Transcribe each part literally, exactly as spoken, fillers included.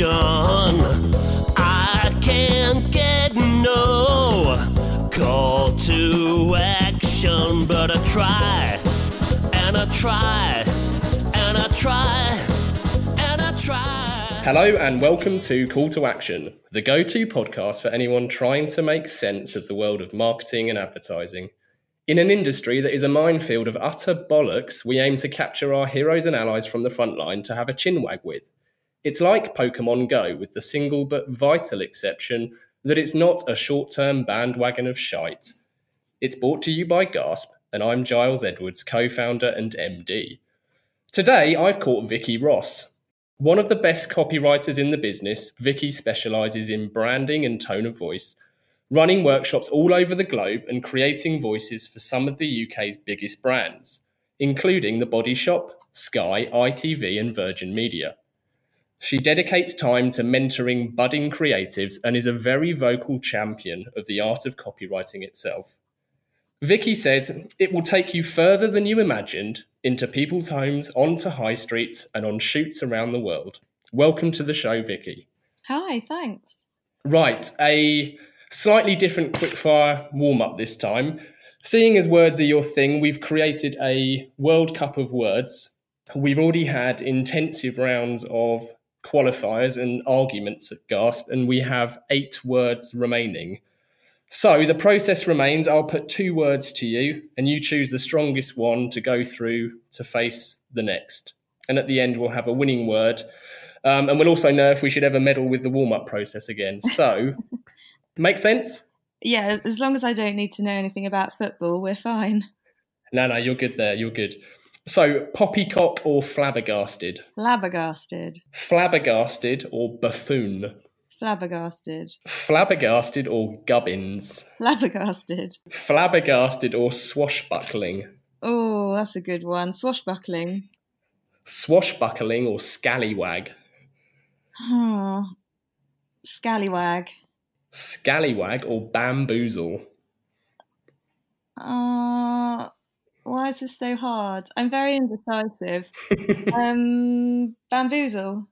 attention. I can't get no call to action, but I try, and I try, and I try, and I try. Hello and welcome to Call to Action, the go-to podcast for anyone trying to make sense of the world of marketing and advertising. In an industry that is a minefield of utter bollocks, we aim to capture our heroes and allies from the front line to have a chinwag with. It's like Pokemon Go, with the single but vital exception that it's not a short-term bandwagon of shite. It's brought to you by Gasp, and I'm Giles Edwards, co-founder and M D. Today, I've caught Vicky Ross. One of the best copywriters in the business, Vicky specialises in branding and tone of voice, running workshops all over the globe and creating voices for some of the U K's biggest brands, including The Body Shop, Sky, I T V and Virgin Media. She dedicates time to mentoring budding creatives and is a very vocal champion of the art of copywriting itself. Vicky says it will take you further than you imagined, into people's homes, onto high streets and on shoots around the world. Welcome to the show, Vicky. Hi, thanks. Right, a slightly different quickfire warm-up this time. Seeing as words are your thing, we've created a World Cup of Words. We've already had intensive rounds of qualifiers and arguments at Gasp, and we have eight words remaining. So the process remains, I'll put two words to you, and you choose the strongest one to go through to face the next. And at the end, we'll have a winning word. Um, and we'll also know if we should ever meddle with the warm-up process again. So... Make sense? Yeah, as long as I don't need to know anything about football, we're fine. No, no, you're good there, you're good. So, poppycock or flabbergasted? Flabbergasted. Flabbergasted or buffoon? Flabbergasted. Flabbergasted or gubbins? Flabbergasted. Flabbergasted or swashbuckling? Oh, that's a good one. Swashbuckling. Swashbuckling or scallywag? Oh, scallywag. Scallywag or bamboozle? Uh, why is this so hard? I'm very indecisive. um, bamboozle.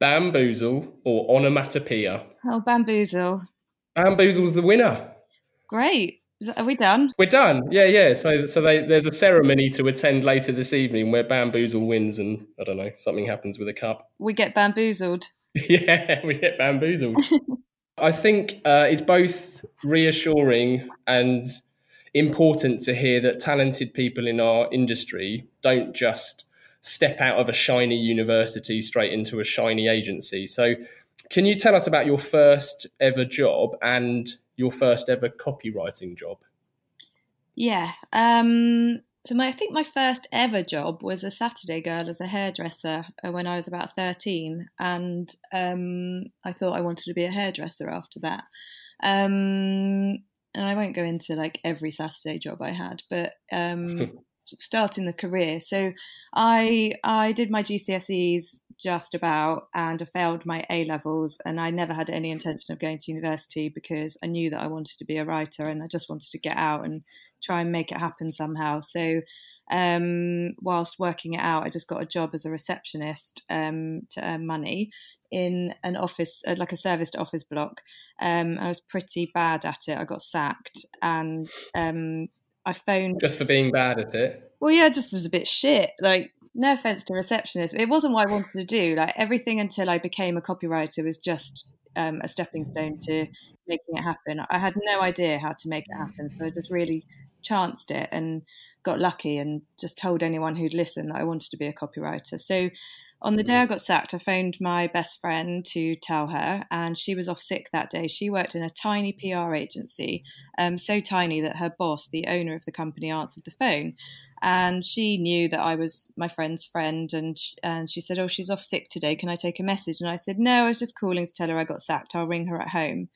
Bamboozle or onomatopoeia? Oh, bamboozle. Bamboozle's the winner. Great. Is that, are we done? We're done. Yeah, yeah. So, so they, there's a ceremony to attend later this evening where bamboozle wins and, I don't know, something happens with a cup. We get bamboozled. Yeah, we get bamboozled. I think uh, it's both reassuring and important to hear that talented people in our industry don't just step out of a shiny university straight into a shiny agency. So can you tell us about your first ever job and your first ever copywriting job? Yeah. Um, so my, I think my first ever job was a Saturday girl as a hairdresser when I was about thirteen. And um, I thought I wanted to be a hairdresser after that. Um, and I won't go into like every Saturday job I had, but um, starting the career. So I I did my G C S Es just about, and I failed my A-levels, and I never had any intention of going to university because I knew that I wanted to be a writer and I just wanted to get out and try and make it happen somehow. So um, whilst working it out, I just got a job as a receptionist um, to earn money in an office, like a serviced office block. Um, I was pretty bad at it. I got sacked and um, I phoned... Just for being bad at it? Well, yeah, I just was a bit shit, like... No offence to receptionists, but it wasn't what I wanted to do. Like everything until I became a copywriter was just um, a stepping stone to making it happen. I had no idea how to make it happen, so I just really chanced it and got lucky and just told anyone who'd listen that I wanted to be a copywriter. So on the day I got sacked, I phoned my best friend to tell her, and she was off sick that day. She worked in a tiny P R agency, um, so tiny that her boss, the owner of the company, answered the phone. And she knew that I was my friend's friend, and sh- and she said, oh, she's off sick today. Can I take a message? And I said, no, I was just calling to tell her I got sacked. I'll ring her at home.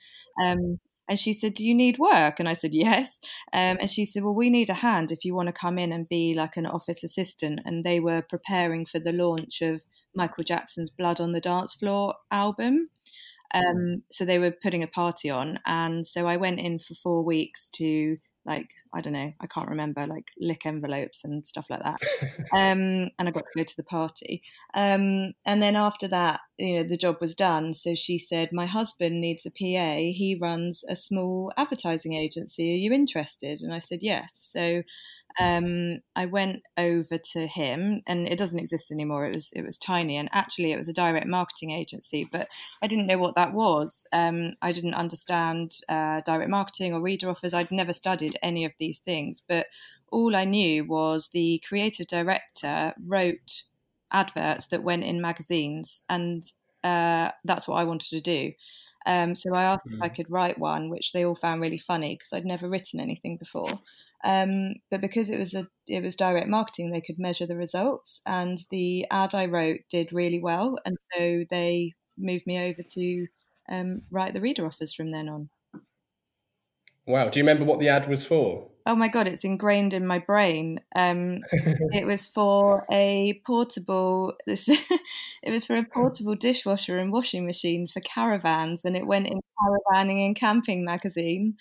Um, and she said, do you need work? And I said, yes. Um, and she said, well, we need a hand if you want to come in and be like an office assistant. And they were preparing for the launch of Michael Jackson's Blood on the Dance Floor album. Um, so they were putting a party on. And so I went in for four weeks to like, I don't know, I can't remember, like lick envelopes and stuff like that. Um, and I got to go to the party. Um, and then after that, you know, the job was done. So she said, my husband needs a P A. He runs a small advertising agency. Are you interested? And I said, yes. So um, I went over to him, and it doesn't exist anymore. It was, it was tiny. And actually it was a direct marketing agency, but I didn't know what that was. Um, I didn't understand uh, direct marketing or reader offers. I'd never studied any of these things, but all I knew was the creative director wrote adverts that went in magazines, and uh, that's what I wanted to do. Um, so I asked mm. if I could write one, which they all found really funny because I'd never written anything before. Um, but because it was a it was direct marketing, they could measure the results, and the ad I wrote did really well, and so they moved me over to um, write the reader offers from then on. Wow. Do you remember what the ad was for? Oh my God, it's ingrained in my brain. Um, it was for a portable, this, it was for a portable dishwasher and washing machine for caravans, and it went in Caravanning and Camping magazine.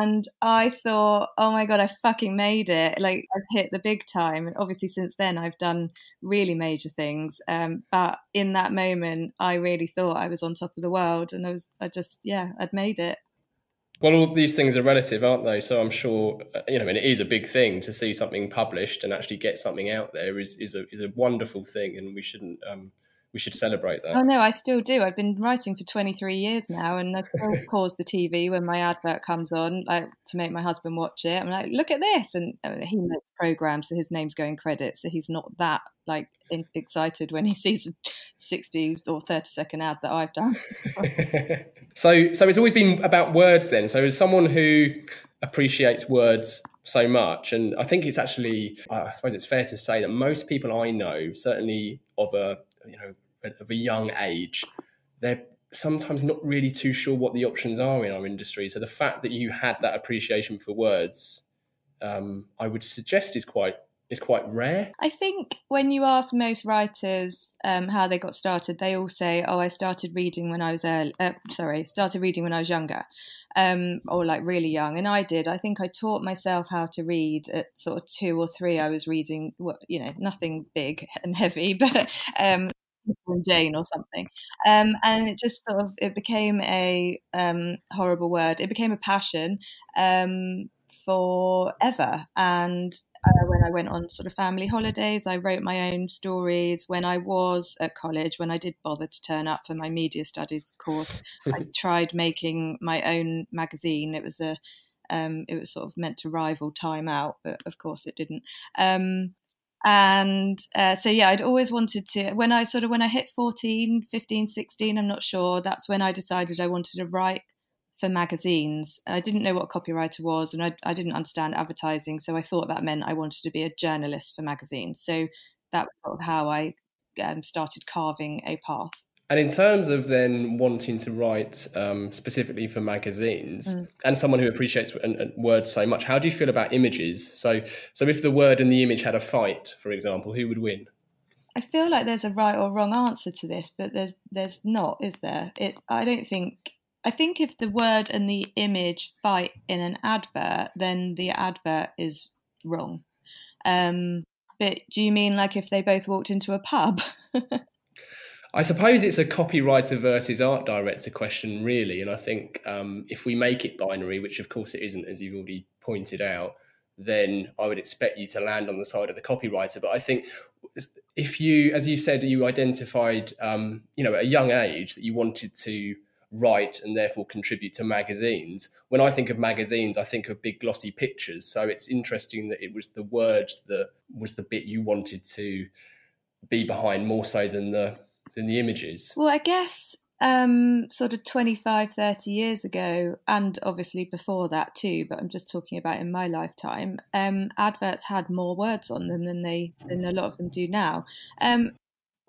And I thought, oh my God, I fucking made it. Like, I've hit the big time. And obviously since then I've done really major things. Um, but in that moment, I really thought I was on top of the world, and I was, I just, yeah, I'd made it. Well, all these things are relative, aren't they? So I'm sure, you know, and it is a big thing to see something published and actually get something out there is, is a is a wonderful thing, and we shouldn't um, we should celebrate that. Oh no, I still do. I've been writing for twenty-three years now, and I still pause the T V when my advert comes on, like, to make my husband watch it. I'm like, look at this, and he makes programs, so his name's going credit, so he's not that like in- excited when he sees a sixty or thirty second ad that I've done. So, so it's always been about words then. So as someone who appreciates words so much, and I think it's actually, I suppose it's fair to say that most people I know, certainly of a, you know, of a young age, they're sometimes not really too sure what the options are in our industry. So the fact that you had that appreciation for words, um, I would suggest is quite, is quite rare. I think when you ask most writers um, how they got started, they all say, oh, I started reading when I was early, uh, sorry, started reading when I was younger, um, or like really young. And I did. I think I taught myself how to read at sort of two or three. I was reading, well, you know, nothing big and heavy, but um, Jane or something. Um, and it just sort of, it became a um, horrible word. It became a passion um, forever. And Uh, when I went on sort of family holidays, I wrote my own stories. When I was at college, when I did bother to turn up for my media studies course, I tried making my own magazine. It was a, um, it was sort of meant to rival Time Out, but of course it didn't. Um, and uh, so, yeah, I'd always wanted to, when I sort of, when I hit fourteen, fifteen, sixteen, I'm not sure, that's when I decided I wanted to write for magazines. I didn't know what a copywriter was, and I, I didn't understand advertising, so I thought that meant I wanted to be a journalist for magazines. So that was sort of how I um, started carving a path. And in terms of then wanting to write um, specifically for magazines, mm. and someone who appreciates words so much, how do you feel about images? So, so if the word and the image had a fight, for example, who would win? I feel like there's a right or wrong answer to this, but there's there's not, is there? It. I don't think. I think if the word and the image fight in an advert, then the advert is wrong. Um, but do you mean like if they both walked into a pub? I suppose it's a copywriter versus art director question, really. And I think um, if we make it binary, which of course it isn't, as you've already pointed out, then I would expect you to land on the side of the copywriter. But I think if you, as you said, you identified, um, you know, at a young age that you wanted to write and therefore contribute to magazines. When I think of magazines, I think of big glossy pictures. So it's interesting that it was the words that was the bit you wanted to be behind more so than the than the images. Well, I guess um, sort of twenty-five, thirty years ago, and obviously before that too, but I'm just talking about in my lifetime, um, adverts had more words on them than they than a lot of them do now. Um,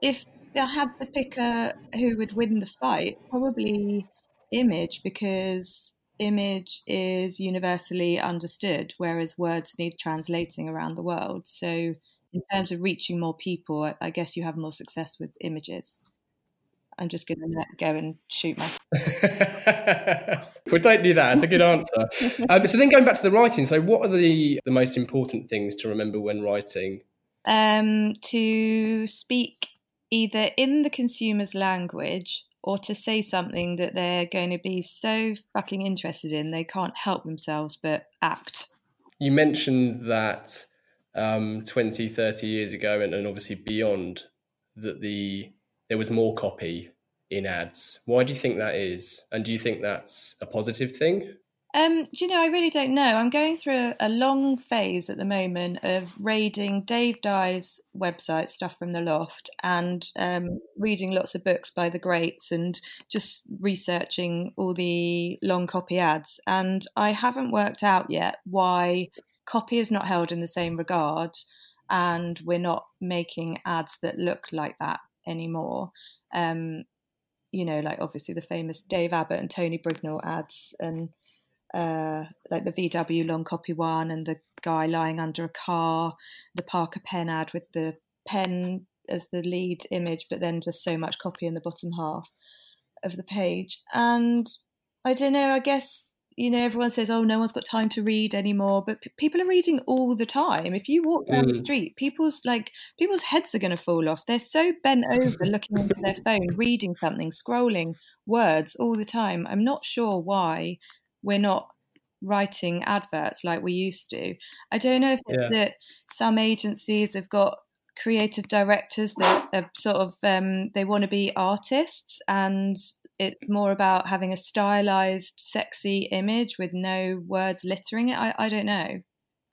if I had to pick a, who would win the fight, probably image, because image is universally understood, whereas words need translating around the world. So in terms of reaching more people, I guess you have more success with images. I'm just going to go and shoot myself. Well, don't do that. It's a good answer. Um, so then going back to the writing, so what are the, the most important things to remember when writing? Um, to speak either in the consumer's language or to say something that they're going to be so fucking interested in they can't help themselves but act. You mentioned that um, twenty, thirty years ago and, and obviously beyond that the there was more copy in ads. Why do you think that is? And do you think that's a positive thing? Um, do you know, I really don't know. I'm going through a, a long phase at the moment of raiding Dave Dye's website, Stuff from the Loft, and um, reading lots of books by the greats and just researching all the long copy ads. And I haven't worked out yet why copy is not held in the same regard and we're not making ads that look like that anymore. Um, you know, like obviously the famous Dave Abbott and Tony Brignall ads and Uh, like the V W long copy one and the guy lying under a car, the Parker Pen ad with the pen as the lead image, but then just so much copy in the bottom half of the page. And I don't know, I guess, you know, everyone says, oh, no one's got time to read anymore, but p- people are reading all the time. If you walk down mm. the street, people's like people's heads are going to fall off. They're so bent over looking into their phone, reading something, scrolling words all the time. I'm not sure why we're not writing adverts like we used to. I don't know if yeah. it's that some agencies have got creative directors that are sort of, um, they want to be artists and it's more about having a stylized, sexy image with no words littering it. I, I don't know.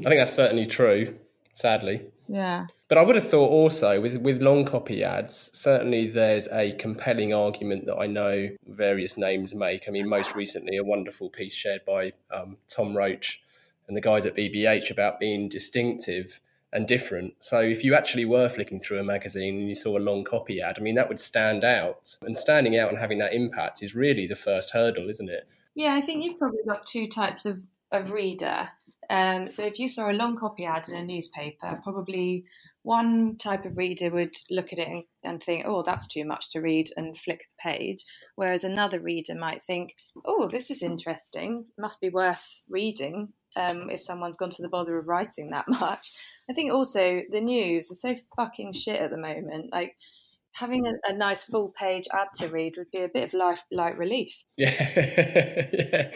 I think that's certainly true, sadly. Yeah. But I would have thought also with, with long copy ads, certainly there's a compelling argument that I know various names make. I mean, most recently, a wonderful piece shared by um, Tom Roach and the guys at B B H about being distinctive and different. So if you actually were flicking through a magazine and you saw a long copy ad, I mean, that would stand out. And standing out and having that impact is really the first hurdle, isn't it? Yeah, I think you've probably got two types of, of reader. Um, so if you saw a long copy ad in a newspaper, probably one type of reader would look at it and, and think, oh, that's too much to read and flick the page. Whereas another reader might think, oh, this is interesting, must be worth reading um, if someone's gone to the bother of writing that much. I think also the news is so fucking shit at the moment. Like having a, a nice full page ad to read would be a bit of life light relief. Yeah, yeah,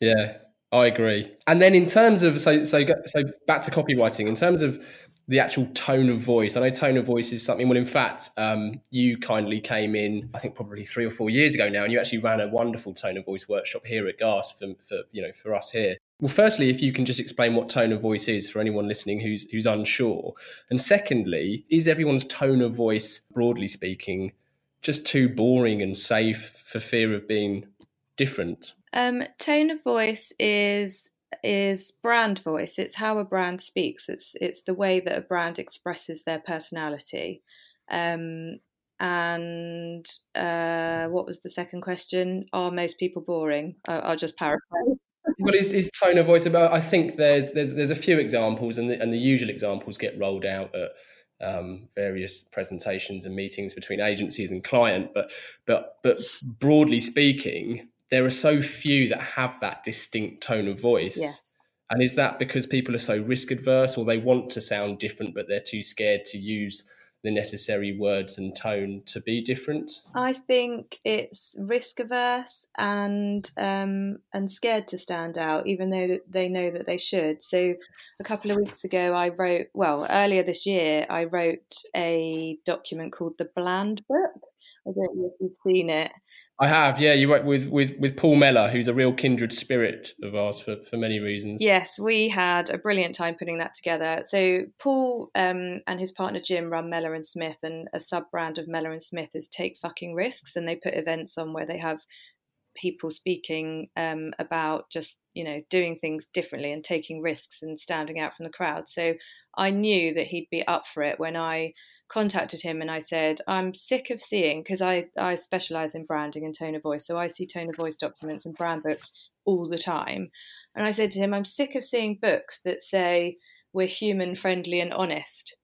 yeah. I agree. And then in terms of, so so so back to copywriting, in terms of the actual tone of voice, I know tone of voice is something, well, in fact, um, you kindly came in, I think probably three or four years ago now, and you actually ran a wonderful tone of voice workshop here at Gasp for, for you know, for us here. Well, firstly, if you can just explain what tone of voice is for anyone listening who's who's unsure. And secondly, is everyone's tone of voice, broadly speaking, just too boring and safe for fear of being different? Um, tone of voice is is brand voice. It's how a brand speaks. It's it's the way that a brand expresses their personality. Um, and uh, what was the second question? Are most people boring? I'll, I'll just paraphrase. Well, is, is tone of voice about? I think there's there's there's a few examples, and the, and the usual examples get rolled out at um, various presentations and meetings between agencies and client. But but but broadly speaking, there are so few that have that distinct tone of voice. Yes. And is that because people are so risk adverse or they want to sound different, but they're too scared to use the necessary words and tone to be different? I think it's risk averse and um, and scared to stand out, even though they know that they should. So a couple of weeks ago, I wrote, well, earlier this year, I wrote a document called The Bland Book. I don't know if you've seen it. I have, yeah. You work with, with, with Paul Meller, who's a real kindred spirit of ours for, for many reasons. Yes, we had a brilliant time putting that together. So Paul um, and his partner Jim run Meller and Smith, and a sub-brand of Meller and Smith is Take Fucking Risks, and they put events on where they have people speaking um, about just, you know, doing things differently and taking risks and standing out from the crowd. So I knew that he'd be up for it when I contacted him and I said, I'm sick of seeing, because I, I specialise in branding and tone of voice, so I see tone of voice documents and brand books all the time. And I said to him, I'm sick of seeing books that say we're human, friendly and honest.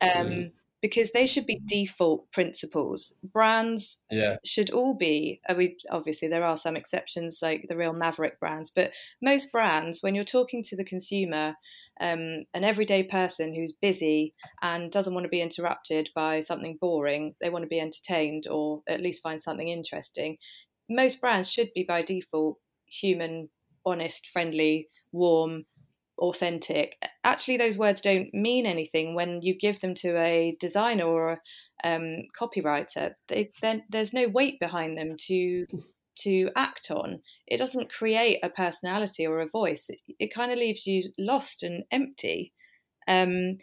Um, mm. because they should be default principles. Brands yeah. should all be, I mean, obviously there are some exceptions like the real maverick brands, but most brands, when you're talking to the consumer, um, an everyday person who's busy and doesn't want to be interrupted by something boring, they want to be entertained or at least find something interesting. Most brands should be by default human, honest, friendly, warm, authentic. Actually, those words don't mean anything when you give them to a designer or a um, copywriter. They, then there's no weight behind them to to act on. It doesn't create a personality or a voice. It, it kind of leaves you lost and empty. Um,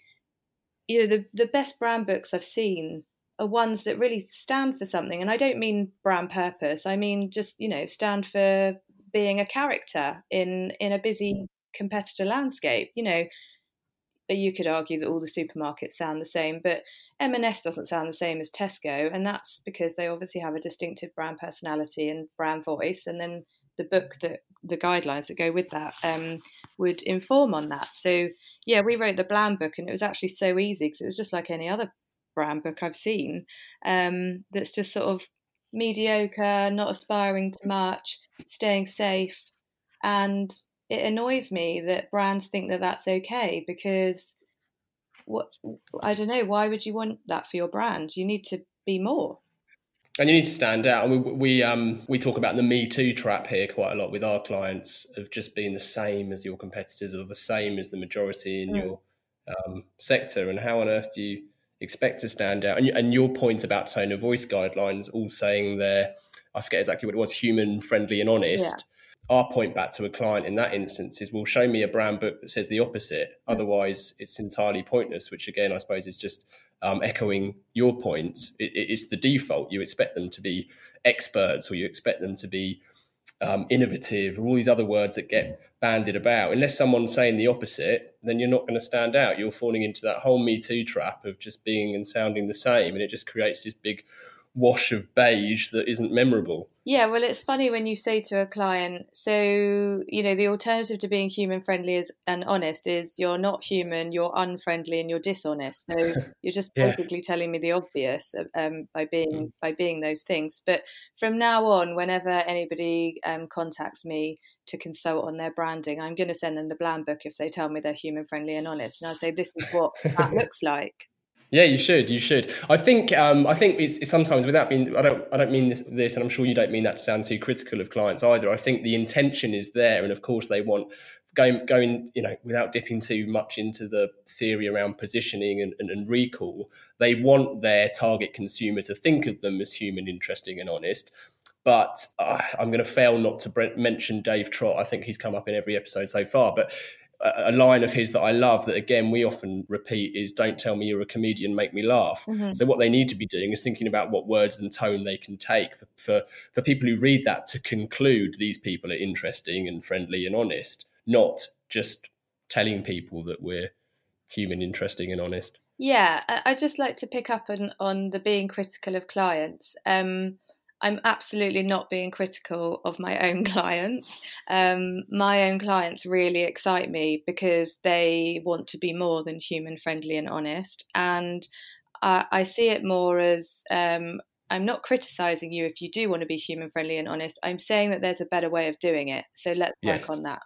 you know, the the best brand books I've seen are ones that really stand for something, and I don't mean brand purpose. I mean just, you know, stand for being a character in in a busy competitor landscape. You know, you could argue that all the supermarkets sound the same, but M and S doesn't sound the same as Tesco, and that's because they obviously have a distinctive brand personality and brand voice, and then the book that the guidelines that go with that um would inform on that. So yeah, we wrote the brand book, and it was actually so easy because it was just like any other brand book I've seen, um that's just sort of mediocre, not aspiring to much, staying safe. And it annoys me that brands think that that's okay, because what I don't know, why would you want that for your brand? You need to be more. And you need to stand out. And we, we, um, we talk about the Me Too trap here quite a lot with our clients, of just being the same as your competitors or the same as the majority in mm. your um, sector. And how on earth do you expect to stand out? And, and your point about tone of voice guidelines, all saying there, I forget exactly what it was, human, friendly and honest. Yeah. Our point back to a client in that instance is, well, show me a brand book that says the opposite. Otherwise, it's entirely pointless, which, again, I suppose is just um, echoing your point. It, it's the default. You expect them to be experts, or you expect them to be um, innovative, or all these other words that get bandied about. Unless someone's saying the opposite, then you're not going to stand out. You're falling into that whole Me Too trap of just being and sounding the same, and it just creates this big wash of beige that isn't memorable. Yeah, well, it's funny when you say to a client, so, you know, the alternative to being human friendly is and honest is you're not human, you're unfriendly and you're dishonest. So you're just yeah. basically telling me the obvious um, by being mm. by being those things. But from now on, whenever anybody um, contacts me to consult on their branding, I'm going to send them the brand book if they tell me they're human friendly and honest. And I'll say, this is what that looks like. Yeah, you should. You should. I think. Um, I think it's, it's sometimes, without being, I don't. I don't mean this, this, and I'm sure you don't mean that to sound too critical of clients either. I think the intention is there, and of course they want going going. You know, without dipping too much into the theory around positioning and, and, and recall, they want their target consumer to think of them as human, interesting, and honest. But uh, I'm going to fail not to mention Dave Trott. I think he's come up in every episode so far, but a line of his that I love that, again, we often repeat is, don't tell me you're a comedian, make me laugh. Mm-hmm. So what they need to be doing is thinking about what words and tone they can take for, for, for people who read that to conclude these people are interesting and friendly and honest, not just telling people that we're human, interesting and honest. Yeah, I just like to pick up on, on the being critical of clients. Um, I'm absolutely not being critical of my own clients. Um, my own clients really excite me because they want to be more than human friendly and honest. And I, I see it more as um, I'm not criticising you if you do want to be human friendly and honest. I'm saying that there's a better way of doing it. So let's yes. work on that.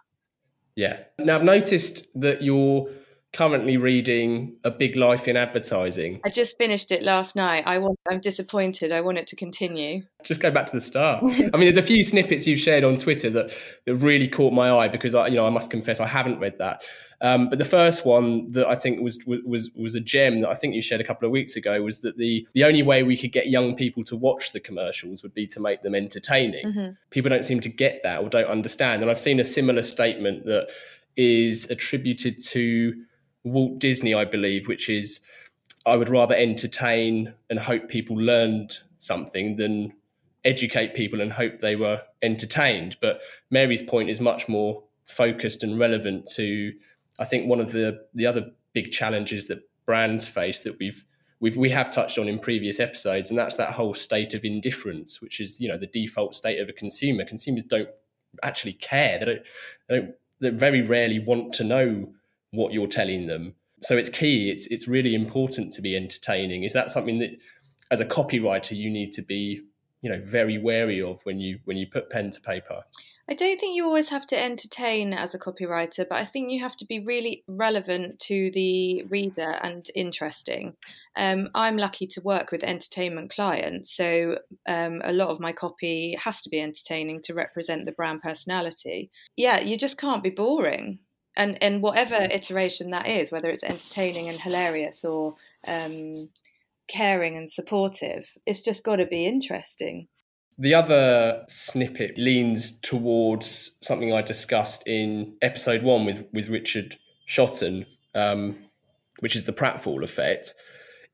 Yeah. Now, I've noticed that you're currently reading A Big Life in Advertising. I just finished it last night. I want, I'm disappointed. I want it to continue. Just go back to the start. I mean, there's a few snippets you've shared on Twitter that, that really caught my eye because, I, you know, I must confess I haven't read that. Um, but the first one that I think was was was a gem that I think you shared a couple of weeks ago was that the, the only way we could get young people to watch the commercials would be to make them entertaining. Mm-hmm. People don't seem to get that or don't understand. And I've seen a similar statement that is attributed to Walt Disney, I believe, which is, I would rather entertain and hope people learned something than educate people and hope they were entertained. But Mary's point is much more focused and relevant to, I think, one of the, the other big challenges that brands face that we've, we've we have touched on in previous episodes, and that's that whole state of indifference, which is, you know, the default state of a consumer. Consumers don't actually care. They don't. They don't. They very rarely want to know what you're telling them. So it's key. It's it's really important to be entertaining. Is that something that, as a copywriter, you need to be, you know, very wary of when you when you put pen to paper? I don't think you always have to entertain as a copywriter, but I think you have to be really relevant to the reader and interesting. Um, I'm lucky to work with entertainment clients, so um, a lot of my copy has to be entertaining to represent the brand personality. Yeah, you just can't be boring. And and whatever iteration that is, whether it's entertaining and hilarious or um, caring and supportive, it's just got to be interesting. The other snippet leans towards something I discussed in episode one with, with Richard Shotton, um, which is the pratfall effect.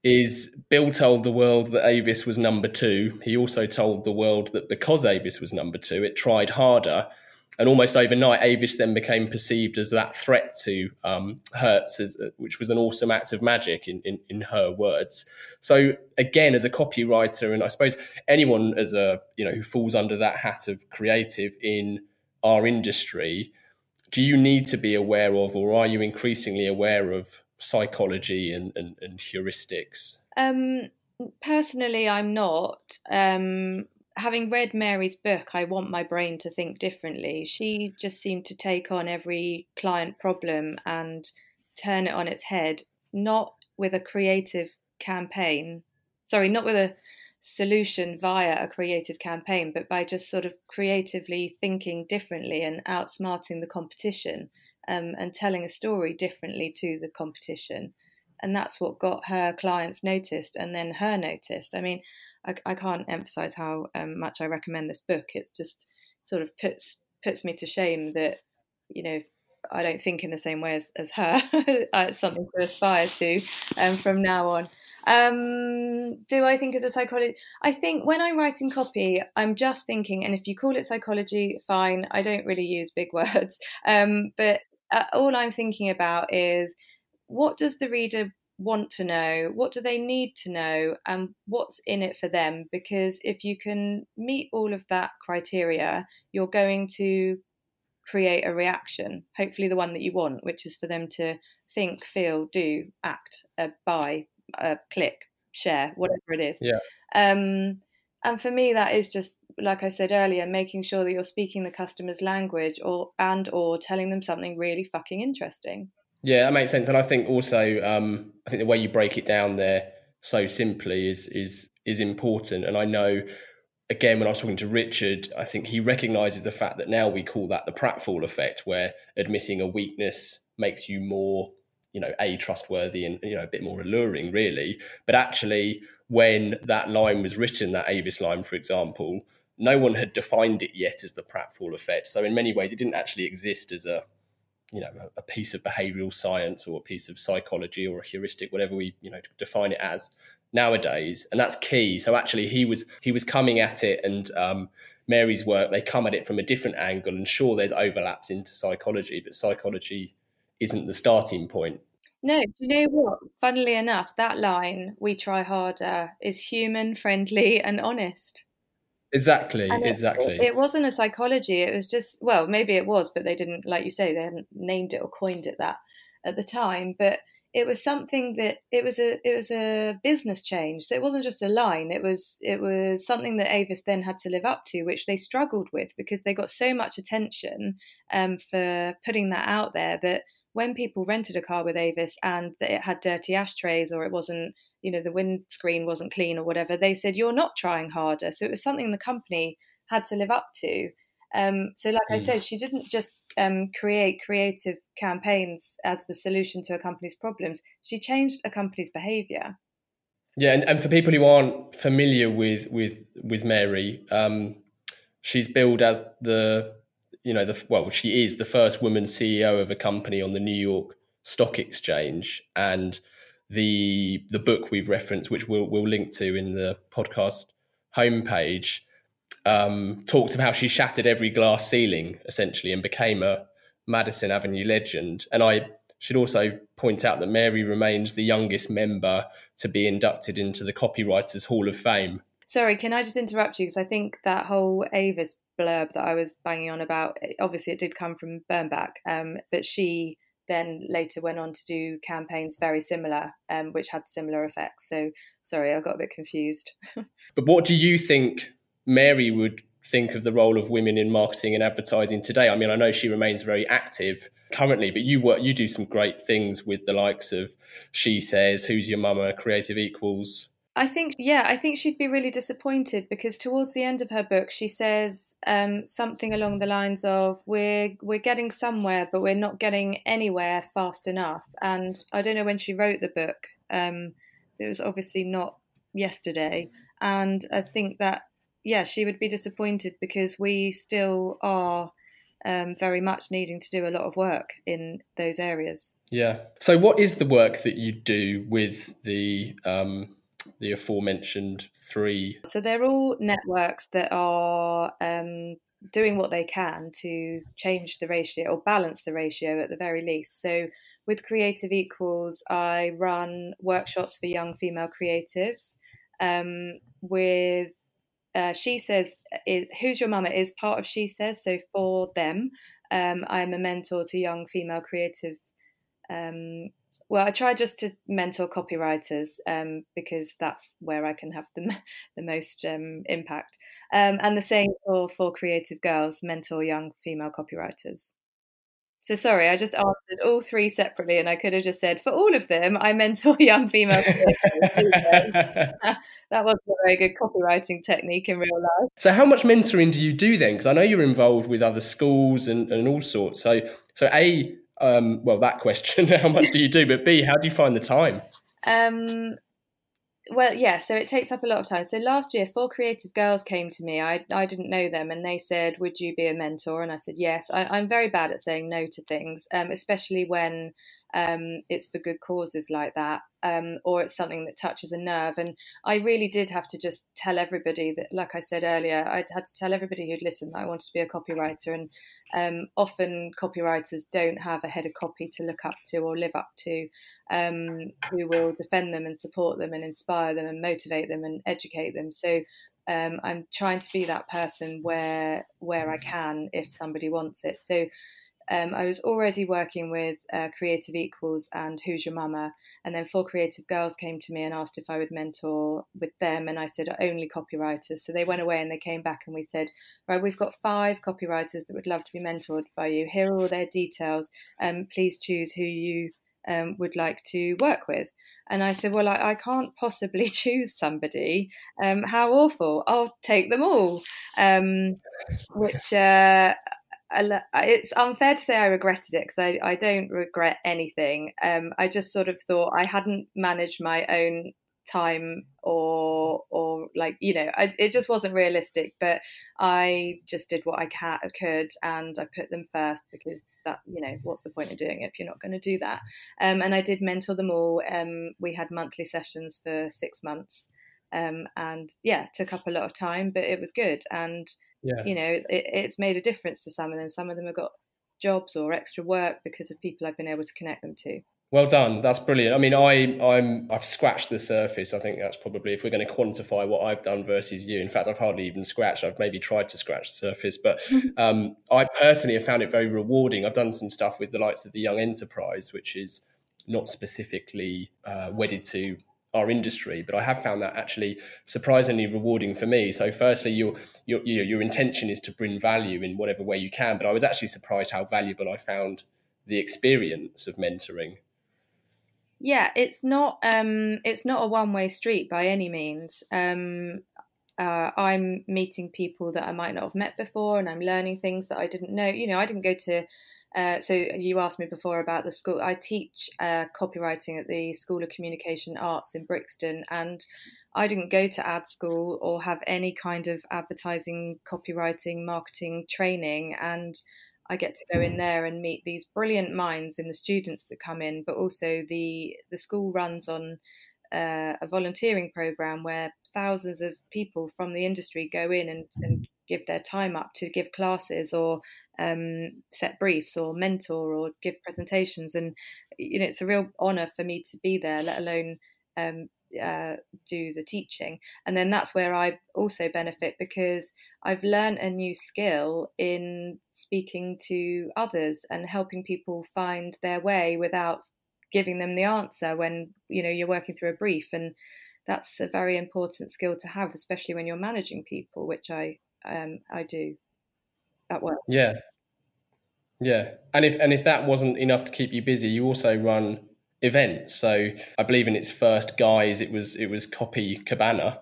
Is Bill told the world that Avis was number two. He also told the world that because Avis was number two, it tried harder. And almost overnight, Avis then became perceived as that threat to um, Hertz, as, which was an awesome act of magic in, in, in her words. So again, as a copywriter, and I suppose anyone as a you know who falls under that hat of creative in our industry, do you need to be aware of, or are you increasingly aware of, psychology and, and, and heuristics? Um, personally, I'm not. Um... Having read Mary's book, I Want My Brain to Think Differently, she just seemed to take on every client problem and turn it on its head, not with a creative campaign, sorry, not with a solution via a creative campaign, but by just sort of creatively thinking differently and outsmarting the competition, um, and telling a story differently to the competition. And that's what got her clients noticed and then her noticed. I mean, I, I can't emphasize how um, much I recommend this book. It's just sort of puts puts me to shame that, you know, I don't think in the same way as, as her. It's something to aspire to um, from now on. Um, do I think of the psychology? I think when I'm writing copy, I'm just thinking, and if you call it psychology, fine. I don't really use big words. Um, but uh, all I'm thinking about is, what does the reader want to know, what do they need to know, and what's in it for them? Because if you can meet all of that criteria, you're going to create a reaction, hopefully the one that you want, which is for them to think, feel, do, act, uh, buy, uh, click, share, whatever it is. Yeah. Um, and for me, that is just, like I said earlier, making sure that you're speaking the customer's language or and or telling them something really fucking interesting. Yeah, that makes sense. And I think also, um, I think the way you break it down there so simply is is is important. And I know, again, when I was talking to Richard, I think he recognises the fact that now we call that the pratfall effect, where admitting a weakness makes you more, you know, A, trustworthy and, you know, a bit more alluring, really. But actually, when that line was written, that Avis line, for example, no one had defined it yet as the pratfall effect. So in many ways, it didn't actually exist as a, you know, a piece of behavioural science or a piece of psychology or a heuristic, whatever we, you know, define it as nowadays. And that's key. So actually he was he was coming at it, and um, Mary's work, they come at it from a different angle, and sure, there's overlaps into psychology, but psychology isn't the starting point. No, do you know what? Funnily enough, that line, we try harder, is human, friendly and honest. Exactly, and exactly. It, it wasn't a psychology. It was just, well, maybe it was, but they didn't, like you say, they hadn't named it or coined it that at the time. But it was something that it was a it was a business change. So it wasn't just a line. It was it was something that Avis then had to live up to, which they struggled with because they got so much attention um, for putting that out there that when people rented a car with Avis and that it had dirty ashtrays or it wasn't, you know, the windscreen wasn't clean or whatever, they said, you're not trying harder. So it was something the company had to live up to. Um, so like mm. I said, she didn't just um, create creative campaigns as the solution to a company's problems. She changed a company's behaviour. Yeah, and, and for people who aren't familiar with with, with Mary, um, she's billed as the, you know, the well, she is the first woman C E O of a company on the New York Stock Exchange. And the the book we've referenced, which we'll we'll link to in the podcast homepage, um, talks of how she shattered every glass ceiling, essentially, and became a Madison Avenue legend. And I should also point out that Mary remains the youngest member to be inducted into the Copywriters Hall of Fame. Sorry, can I just interrupt you? Because I think that whole Avis blurb that I was banging on about, obviously it did come from Birnbach, um, but she then later went on to do campaigns very similar, um, which had similar effects. So sorry, I got a bit confused. But what do you think Mary would think of the role of women in marketing and advertising today? I mean, I know she remains very active currently, but you work, you do some great things with the likes of She Says, Who's Your Mama, Creative Equals. I think, yeah, I think she'd be really disappointed, because towards the end of her book, she says um, something along the lines of, we're we're getting somewhere, but we're not getting anywhere fast enough. And I don't know when she wrote the book. Um, it was obviously not yesterday. And I think that, yeah, she would be disappointed, because we still are um, very much needing to do a lot of work in those areas. Yeah. So what is the work that you do with the... Um... the aforementioned three? So they're all networks that are um, doing what they can to change the ratio or balance the ratio at the very least. So with Creative Equals, I run workshops for young female creatives. Um, with uh, She Says, is, Who's Your Mama is part of She Says, so for them. Um, I'm a mentor to young female creative um Well, I try just to mentor copywriters um, because that's where I can have the, the most um, impact. Um, and the same for, for Creative Girls, mentor young female copywriters. So sorry, I just answered all three separately, and I could have just said, for all of them, I mentor young female copywriters. That wasn't a very good copywriting technique in real life. So how much mentoring do you do then? Because I know you're involved with other schools and, and all sorts. So, so A... Um, well, that question, how much do you do? But B, how do you find the time? Um, well, yeah, so it takes up a lot of time. So last year, four creative girls came to me. I, I didn't know them, and they said, would you be a mentor? And I said, yes. I, I'm very bad at saying no to things, um, especially when um, it's for good causes like that, um, or it's something that touches a nerve. And I really did have to just tell everybody that, like I said earlier, I had to tell everybody who'd listen that I wanted to be a copywriter. And um, often copywriters don't have a head of copy to look up to or live up to, um, who will defend them and support them and inspire them and motivate them and educate them. So um, I'm trying to be that person where where I can, if somebody wants it. So Um, I was already working with uh, Creative Equals and Who's Your Mama, and then four creative girls came to me and asked if I would mentor with them, and I said only copywriters. So they went away and they came back and we said, right, we've got five copywriters that would love to be mentored by you. Here are all their details. Um, please choose who you um, would like to work with. And I said, well, I, I can't possibly choose somebody. Um, how awful. I'll take them all, um, which... Uh, it's unfair to say I regretted it, because I, I don't regret anything. Um, I just sort of thought I hadn't managed my own time, or or like, you know, I, it just wasn't realistic. But I just did what I ca- could, and I put them first, because that, you know, what's the point of doing it if you're not going to do that? Um, and I did mentor them all. Um, we had monthly sessions for six months, um, and yeah, took up a lot of time, but it was good. And yeah. You know, it, it's made a difference to some of them. Some of them have got jobs or extra work because of people I've been able to connect them to. Well done. That's brilliant. I mean, I, I'm, I've scratched the surface. I think that's probably, if we're going to quantify what I've done versus you. In fact, I've hardly even scratched. I've maybe tried to scratch the surface. But um, I personally have found it very rewarding. I've done some stuff with the likes of the Young Enterprise, which is not specifically uh, wedded to our industry, but I have found that actually surprisingly rewarding for me. So firstly, your your your intention is to bring value in whatever way you can, but I was actually surprised how valuable I found the experience of mentoring. Yeah, it's not um, it's not a one-way street by any means. Um, uh, I'm meeting people that I might not have met before, and I'm learning things that I didn't know. You know, I didn't go to Uh, so you asked me before about the school. I teach uh, copywriting at the School of Communication Arts in Brixton, and I didn't go to ad school or have any kind of advertising, copywriting, marketing training, and I get to go in there and meet these brilliant minds in the students that come in, but also the, the school runs on uh, a volunteering program where thousands of people from the industry go in and, and give their time up to give classes or um, set briefs or mentor or give presentations. And, you know, it's a real honour for me to be there, let alone um, uh, do the teaching. And then that's where I also benefit, because I've learned a new skill in speaking to others and helping people find their way without giving them the answer when, you know, you're working through a brief. And that's a very important skill to have, especially when you're managing people, which I um, I do at work. Yeah. Yeah. And if, and if that wasn't enough to keep you busy, you also run events. So I believe in its first guise, it was, it was Copy Cabana,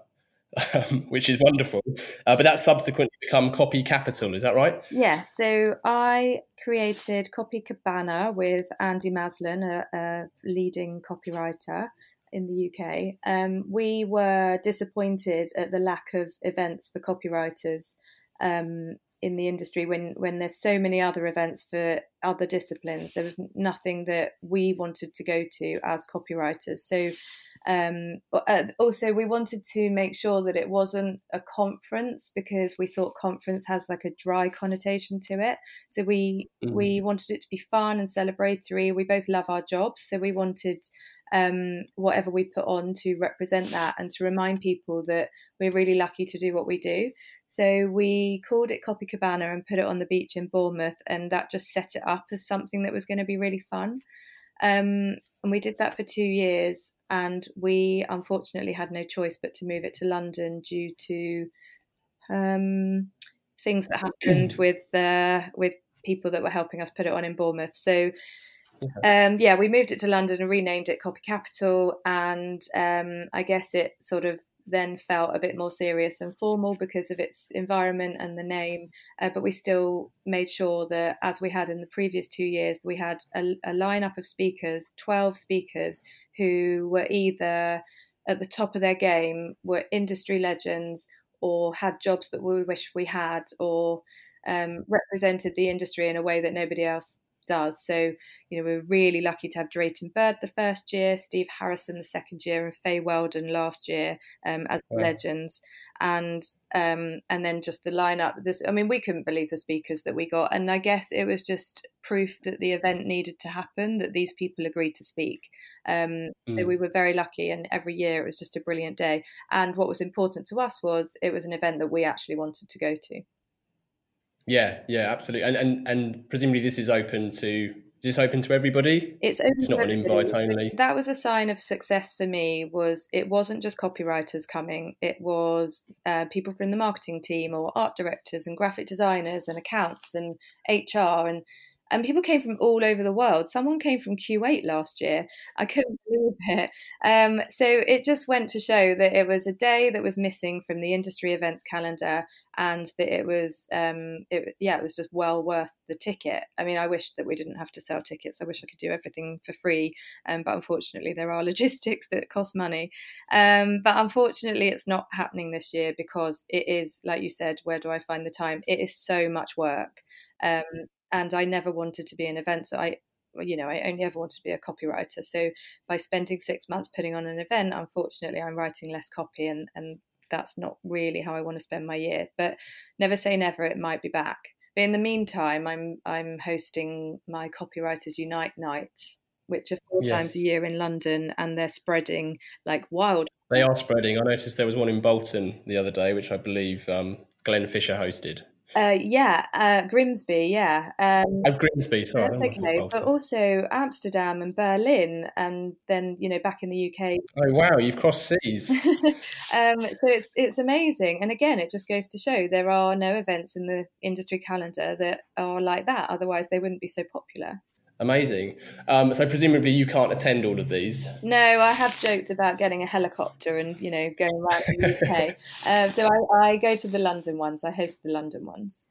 um, which is wonderful. Uh, but that subsequently become Copy Capital. Is that right? Yeah. So I created Copy Cabana with Andy Maslin, a, a leading copywriter in the U K. Um, we were disappointed at the lack of events for copywriters um, in the industry when, when there's so many other events for other disciplines. There was nothing that we wanted to go to as copywriters. So um, also we wanted to make sure that it wasn't a conference, because we thought conference has like a dry connotation to it. So we, mm. we wanted it to be fun and celebratory. We both love our jobs. So we wanted Um, whatever we put on to represent that and to remind people that we're really lucky to do what we do. So we called it Copy Cabana and put it on the beach in Bournemouth, and that just set it up as something that was going to be really fun. Um, and we did that for two years and we unfortunately had no choice but to move it to London due to um, things that happened with, uh, with people that were helping us put it on in Bournemouth. So Um, yeah, we moved it to London and renamed it Copy Capital, and um, I guess it sort of then felt a bit more serious and formal because of its environment and the name, uh, but we still made sure that, as we had in the previous two years, we had a, a lineup of speakers, twelve speakers, who were either at the top of their game, were industry legends, or had jobs that we wish we had, or um, represented the industry in a way that nobody else does. So, you know, we were really lucky to have Drayton Bird the first year, Steve Harrison the second year, and Faye Weldon last year um, as wow. legends. And um, and then just the lineup. This, I mean, we couldn't believe the speakers that we got, and I guess it was just proof that the event needed to happen, that these people agreed to speak. Um, mm. So we were very lucky, and every year it was just a brilliant day. And what was important to us was it was an event that we actually wanted to go to. Yeah, yeah, absolutely. And, and and presumably this is open to, is this open to everybody? It's open It's not to an everybody. Invite only. That was a sign of success for me, was it wasn't just copywriters coming. It was uh, people from the marketing team, or art directors and graphic designers and accounts and H R, and and people came from all over the world. Someone came from Kuwait last year. I couldn't believe it. Um, so it just went to show that it was a day that was missing from the industry events calendar, and that it was, um, it, yeah, it was just well worth the ticket. I mean, I wish that we didn't have to sell tickets. I wish I could do everything for free. Um, but unfortunately, there are logistics that cost money. Um, but unfortunately, it's not happening this year, because it is, like you said, where do I find the time? It is so much work. Um, And I never wanted to be an event. So I, you know, I only ever wanted to be a copywriter. So by spending six months putting on an event, unfortunately, I'm writing less copy, and, and that's not really how I want to spend my year. But never say never, it might be back. But in the meantime, I'm I'm hosting my Copywriters Unite nights, which are four yes. times a year in London, and they're spreading like wild. They are spreading. I noticed there was one in Bolton the other day, which I believe um, Glenn Fisher hosted. Uh, yeah, uh, Grimsby, yeah. Um, oh, Grimsby, sorry. That's okay, but also Amsterdam and Berlin, and then, you know, back in the U K. Oh, wow, you've crossed seas. um, so it's it's amazing. And again, it just goes to show there are no events in the industry calendar that are like that. Otherwise, they wouldn't be so popular. Amazing. Um, so presumably you can't attend all of these. No, I have joked about getting a helicopter and, you know, going around the U K. uh, so I, I go to the London ones. I host the London ones.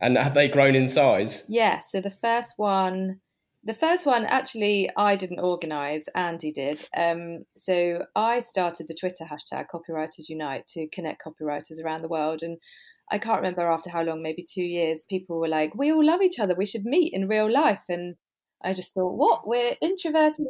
And have they grown in size? Yeah. So the first one, the first one actually I didn't organise, Andy did. Um, so I started the Twitter hashtag Copywriters Unite to connect copywriters around the world, and I can't remember after how long, maybe two years, people were like, we all love each other, we should meet in real life. And I just thought, what? We're introverted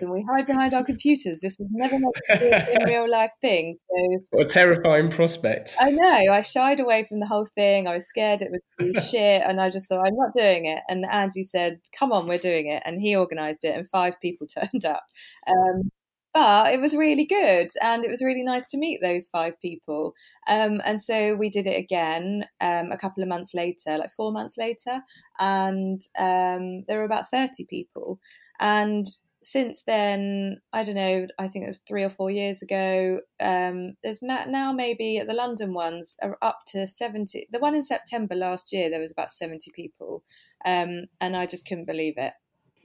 and we hide behind our computers. This was never meant to be a real life thing. So, what a terrifying prospect. I know. I shied away from the whole thing. I was scared it would be shit. And I just thought, I'm not doing it. And Andy said, come on, we're doing it. And he organised it, and five people turned up. Um, But it was really good, and it was really nice to meet those five people. Um, and so we did it again um, a couple of months later, like four months later, and um, there were about thirty people. And since then, I don't know, I think it was three or four years ago, um, there's now maybe at the London ones are up to seventy. The one in September last year, there was about seventy people, um, and I just couldn't believe it.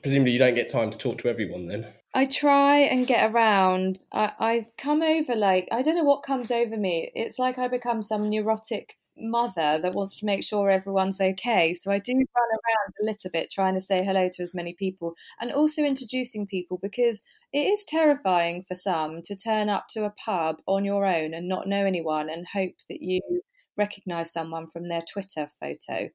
Presumably you don't get time to talk to everyone then. I try and get around. I, I come over like, I don't know what comes over me. It's like I become some neurotic mother that wants to make sure everyone's okay. So I do run around a little bit trying to say hello to as many people, and also introducing people, because it is terrifying for some to turn up to a pub on your own and not know anyone and hope that you recognise someone from their Twitter photo.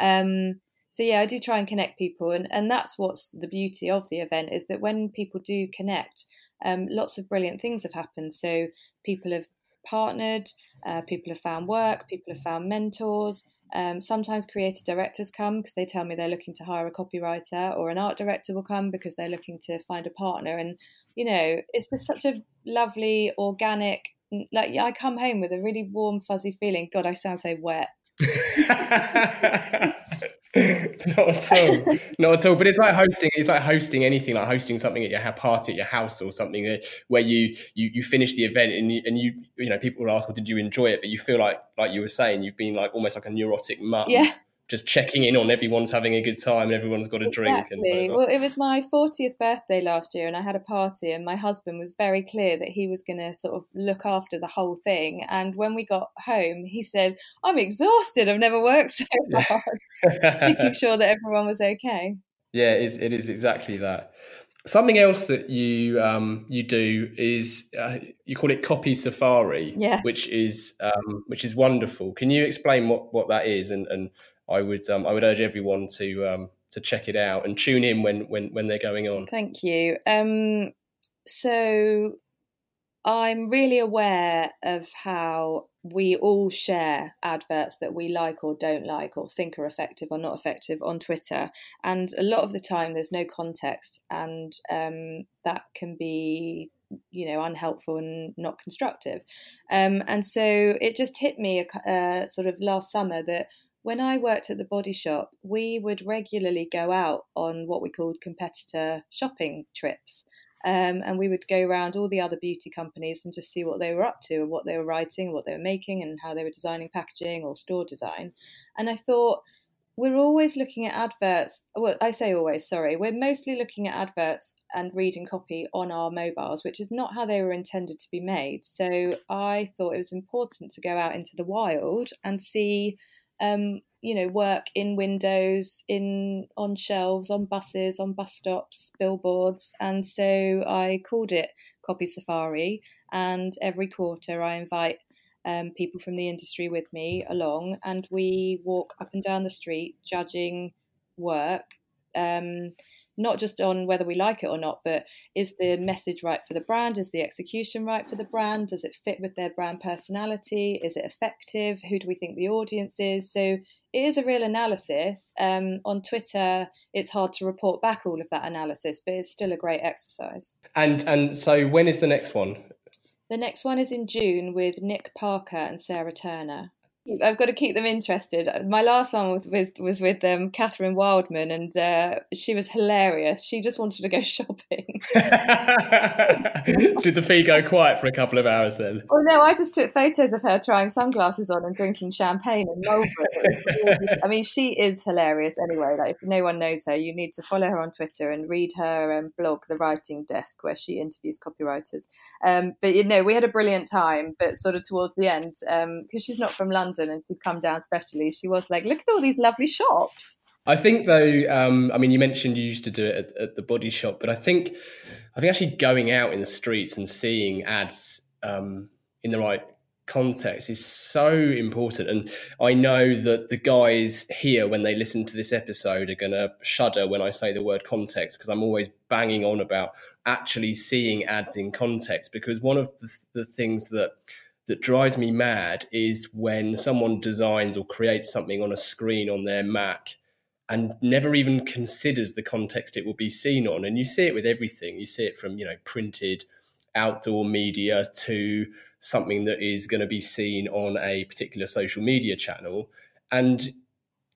Um So, yeah, I do try and connect people. And, and that's what's the beauty of the event, is that when people do connect, um, lots of brilliant things have happened. So people have partnered, uh, people have found work, people have found mentors. Um, sometimes creative directors come because they tell me they're looking to hire a copywriter, or an art director will come because they're looking to find a partner. And, you know, it's just such a lovely, organic, like I come home with a really warm, fuzzy feeling. God, I sound so wet. Not at all. Not at all. But it's like hosting. It's like hosting anything, like hosting something at your party at your house or something, where you you, you finish the event and you, and you you know people will ask, well, did you enjoy it? But you feel like like you were saying, you've been like almost like a neurotic mum, yeah, just checking in on everyone's having a good time and everyone's got a drink. Exactly. And well, it was my fortieth birthday last year, and I had a party, and my husband was very clear that he was going to sort of look after the whole thing. And when we got home, he said, I'm exhausted. I've never worked so hard. Making sure that everyone was okay. Yeah, it is, it is exactly that. Something else that you um, you do is uh, you call it Copy Safari, yeah, which is um, which is wonderful. Can you explain what, what that is? And, and I would um, I would urge everyone to um, to check it out and tune in when, when, when they're going on. Thank you. Um, so I'm really aware of how we all share adverts that we like or don't like, or think are effective or not effective on Twitter. And a lot of the time there's no context, and um, that can be, you know, unhelpful and not constructive. Um, and so it just hit me uh, sort of last summer that when I worked at The Body Shop, we would regularly go out on what we called competitor shopping trips. Um, and we would go around all the other beauty companies and just see what they were up to, and what they were writing, what they were making, and how they were designing packaging or store design. And I thought, we're always looking at adverts. Well, I say always, sorry. We're mostly looking at adverts and reading copy on our mobiles, which is not how they were intended to be made. So I thought it was important to go out into the wild and see Um, you know, work in windows, in on shelves, on buses, on bus stops, billboards. And so I called it Copy Safari. And every quarter I invite um, people from the industry with me along, and we walk up and down the street judging work, um, not just on whether we like it or not, but is the message right for the brand? Is the execution right for the brand? Does it fit with their brand personality? Is it effective? Who do we think the audience is? So it is a real analysis. Um, on Twitter, it's hard to report back all of that analysis, but it's still a great exercise. And and so when is the next one? The next one is in June with Nick Parker and Sarah Turner. I've got to keep them interested. My last one was with, was with um, Catherine Wildman, and uh, she was hilarious. She just wanted to go shopping. Did the fee go quiet for a couple of hours then? Oh, no, I just took photos of her trying sunglasses on and drinking champagne in Marlborough. I mean, she is hilarious anyway. Like, if no one knows her, you need to follow her on Twitter and read her um, blog, The Writing Desk, where she interviews copywriters. Um, but, you know, we had a brilliant time, but sort of towards the end, because um, she's not from London, and she'd come down especially, she was like, look at all these lovely shops. I think though, um, I mean, you mentioned you used to do it at, at The Body Shop, but I think I think actually going out in the streets and seeing ads um, in the right context is so important. And I know that the guys here, when they listen to this episode, are going to shudder when I say the word context, because I'm always banging on about actually seeing ads in context, because one of the, the things that that drives me mad is when someone designs or creates something on a screen on their Mac and never even considers the context it will be seen on. And you see it with everything. You see it from, you know, printed outdoor media to something that is going to be seen on a particular social media channel. And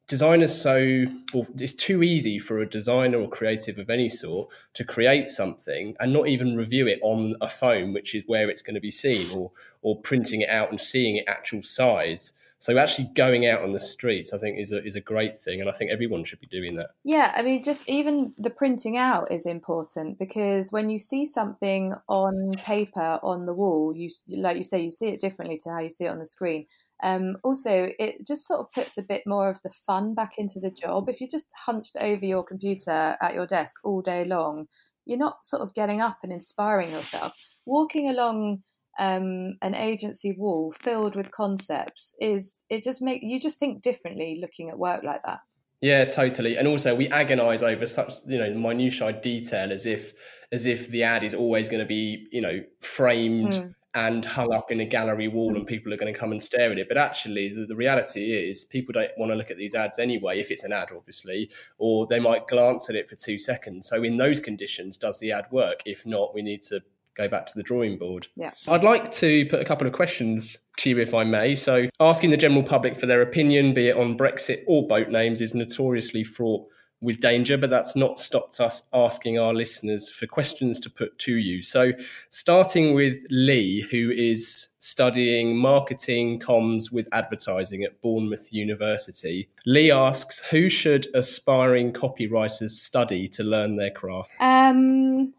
designers, so well, it's too easy for a designer or creative of any sort to create something and not even review it on a phone, which is where it's going to be seen, or or printing it out and seeing it actual size. So actually going out on the streets, I think, is a is a great thing. And I think everyone should be doing that. Yeah, I mean, just even the printing out is important, because when you see something on paper on the wall, you like you say, you see it differently to how you see it on the screen. Um, also, it just sort of puts a bit more of the fun back into the job. If you're just hunched over your computer at your desk all day long, you're not sort of getting up and inspiring yourself. Walking along Um, an agency wall filled with concepts is it just make you just think differently looking at work like that. Yeah, totally. And also we agonize over such, you know, minutiae detail as if as if the ad is always going to be, you know, framed mm. and hung up in a gallery wall, mm. and people are going to come and stare at it. But actually the, the reality is people don't want to look at these ads anyway, if it's an ad, obviously, or they might glance at it for two seconds. So in those conditions, does the ad work? If not, we need to go back to the drawing board. Yeah. I'd like to put a couple of questions to you, if I may. So asking the general public for their opinion, be it on Brexit or boat names, is notoriously fraught with danger, but that's not stopped us asking our listeners for questions to put to you. So starting with Lee, who is studying marketing comms with advertising at Bournemouth University. Lee asks, who should aspiring copywriters study to learn their craft? Um...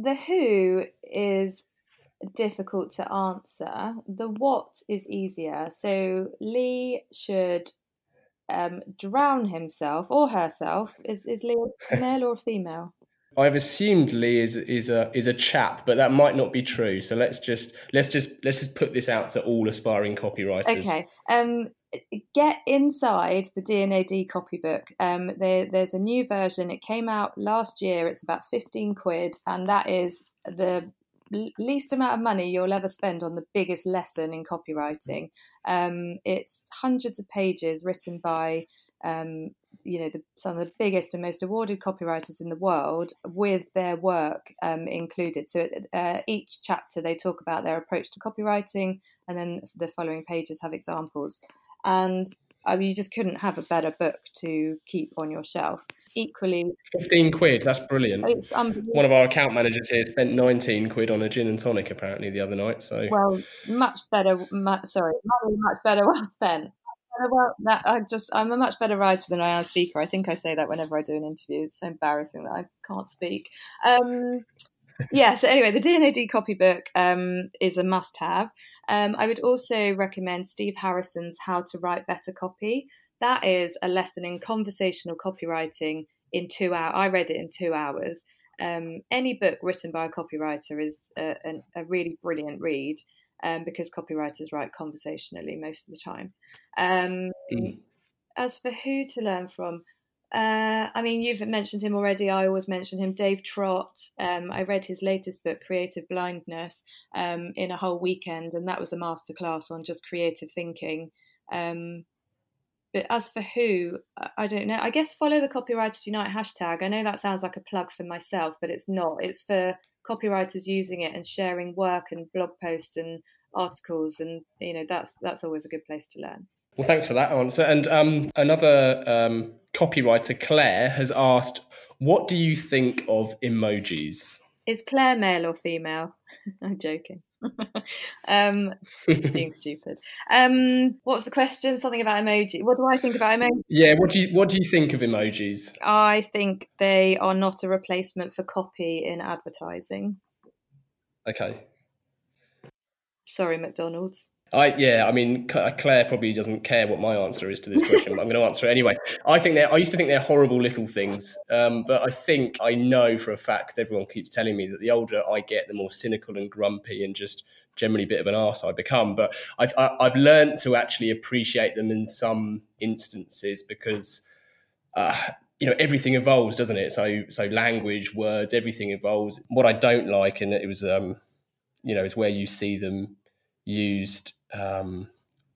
The who is difficult to answer. The what is easier. So Lee should um, drown himself or herself. Is is Lee a male or a female? I've assumed Lee is is a is a chap, but that might not be true. So let's just let's just let's just put this out to all aspiring copywriters. Okay. Um, get inside the D and A D copybook. Um, there, there's a new version. It came out last year. It's about fifteen quid, and that is the least amount of money you'll ever spend on the biggest lesson in copywriting. Um, it's hundreds of pages written by um, you know the, some of the biggest and most awarded copywriters in the world, with their work um, included. So uh, each chapter they talk about their approach to copywriting, and then the following pages have examples. And I mean, you just couldn't have a better book to keep on your shelf. Equally, fifteen quid, that's brilliant. One of our account managers here spent nineteen quid on a gin and tonic apparently the other night. So well, much better. Much, sorry, money much better well spent. Well, that I just I'm a much better writer than I am speaker. I think I say that whenever I do an interview. It's so embarrassing that I can't speak. Um, yeah. So anyway, the D and A D copybook um, is a must-have. Um, I would also recommend Steve Harrison's How to Write Better Copy. That is a lesson in conversational copywriting in two hours. I read it in two hours. Um, any book written by a copywriter is a, a, a really brilliant read, um, because copywriters write conversationally most of the time. Um, mm. As for who to learn from, Uh, I mean, you've mentioned him already. I always mention him, Dave Trott. Um, I read his latest book, Creative Blindness, um, in a whole weekend, and that was a masterclass on just creative thinking. Um, but as for who, I don't know. I guess follow the Copywriters Unite hashtag. I know that sounds like a plug for myself, but it's not. It's for copywriters using it and sharing work and blog posts and articles, and you know that's that's always a good place to learn. Well, thanks for that answer. And um, another um, copywriter, Claire, has asked, what do you think of emojis? Is Claire male or female? I'm joking. um, being stupid. Um, what was the question? Something about emoji. What do I think about emojis? Yeah, what do you, what do you think of emojis? I think they are not a replacement for copy in advertising. Okay. Sorry, McDonald's. I, yeah, I mean, Claire probably doesn't care what my answer is to this question, but I'm going to answer it anyway. I think they're, I used to think they're horrible little things, um, but I think I know for a fact, because everyone keeps telling me that the older I get, the more cynical and grumpy and just generally a bit of an arse I become. But I've, I, I've learned to actually appreciate them in some instances, because uh, you know, everything evolves, doesn't it? So, so language, words, everything evolves. What I don't like, and it was, um, you know, is where you see them used um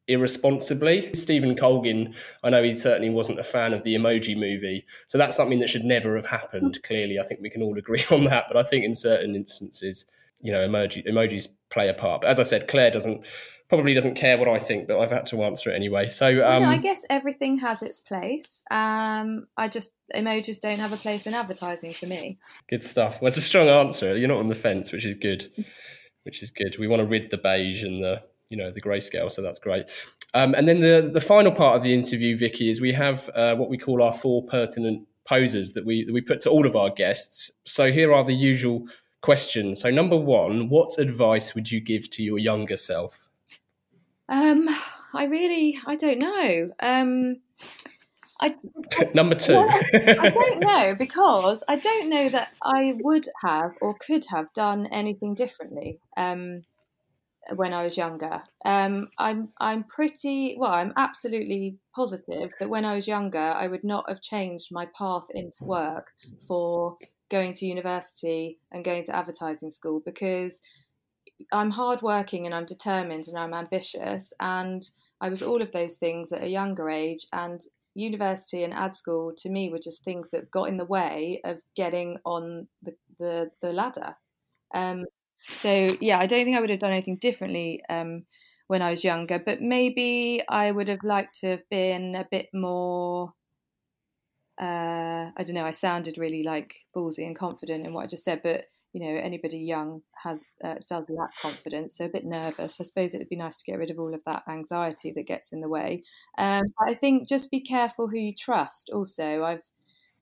irresponsibly. Stephen Colgan, I know he certainly wasn't a fan of the Emoji Movie, so that's something that should never have happened, clearly. I think we can all agree on that, but I think in certain instances you know, emoji, emojis play a part. But as I said, Claire doesn't probably doesn't care what I think, but I've had to answer it anyway. So um, no, I guess everything has its place. Um, I just, emojis don't have a place in advertising for me. Good stuff. Well, it's a strong answer. You're not on the fence, which is good, which is good. We want to rid the beige and the, you know, the grayscale, so that's great. Um, and then the the final part of the interview, Vicky, is we have uh, what we call our four pertinent poses that we that we put to all of our guests. So here are the usual questions. So number one, what advice would you give to your younger self? Um, I really, I don't know. Um, I, I number two. I don't know, because I don't know that I would have or could have done anything differently. Um, when I was younger. Um, I'm I'm pretty, well, I'm absolutely positive that when I was younger, I would not have changed my path into work for going to university and going to advertising school, because I'm hardworking and I'm determined and I'm ambitious. And I was all of those things at a younger age, and university and ad school to me were just things that got in the way of getting on the, the, the ladder. Um, So, yeah, I don't think I would have done anything differently um, when I was younger, but maybe I would have liked to have been a bit more, uh, I don't know, I sounded really like ballsy and confident in what I just said, but, you know, anybody young has uh, does lack confidence, so a bit nervous. I suppose it would be nice to get rid of all of that anxiety that gets in the way. Um, but I think just be careful who you trust also. I've,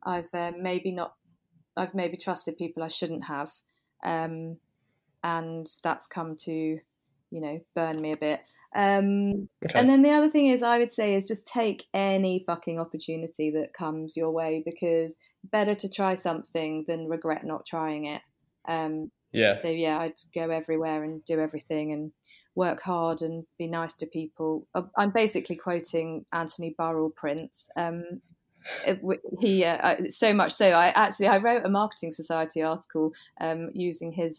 I've uh, maybe not, I've maybe trusted people I shouldn't have. Um And that's come to, you know, burn me a bit. Um, okay. And then the other thing is, I would say, is just take any fucking opportunity that comes your way, because better to try something than regret not trying it. Um, yeah. So, yeah, I'd go everywhere and do everything and work hard and be nice to people. I'm basically quoting Anthony Burrell Prince. Um He uh, so much so, I actually I wrote a Marketing Society article um, using his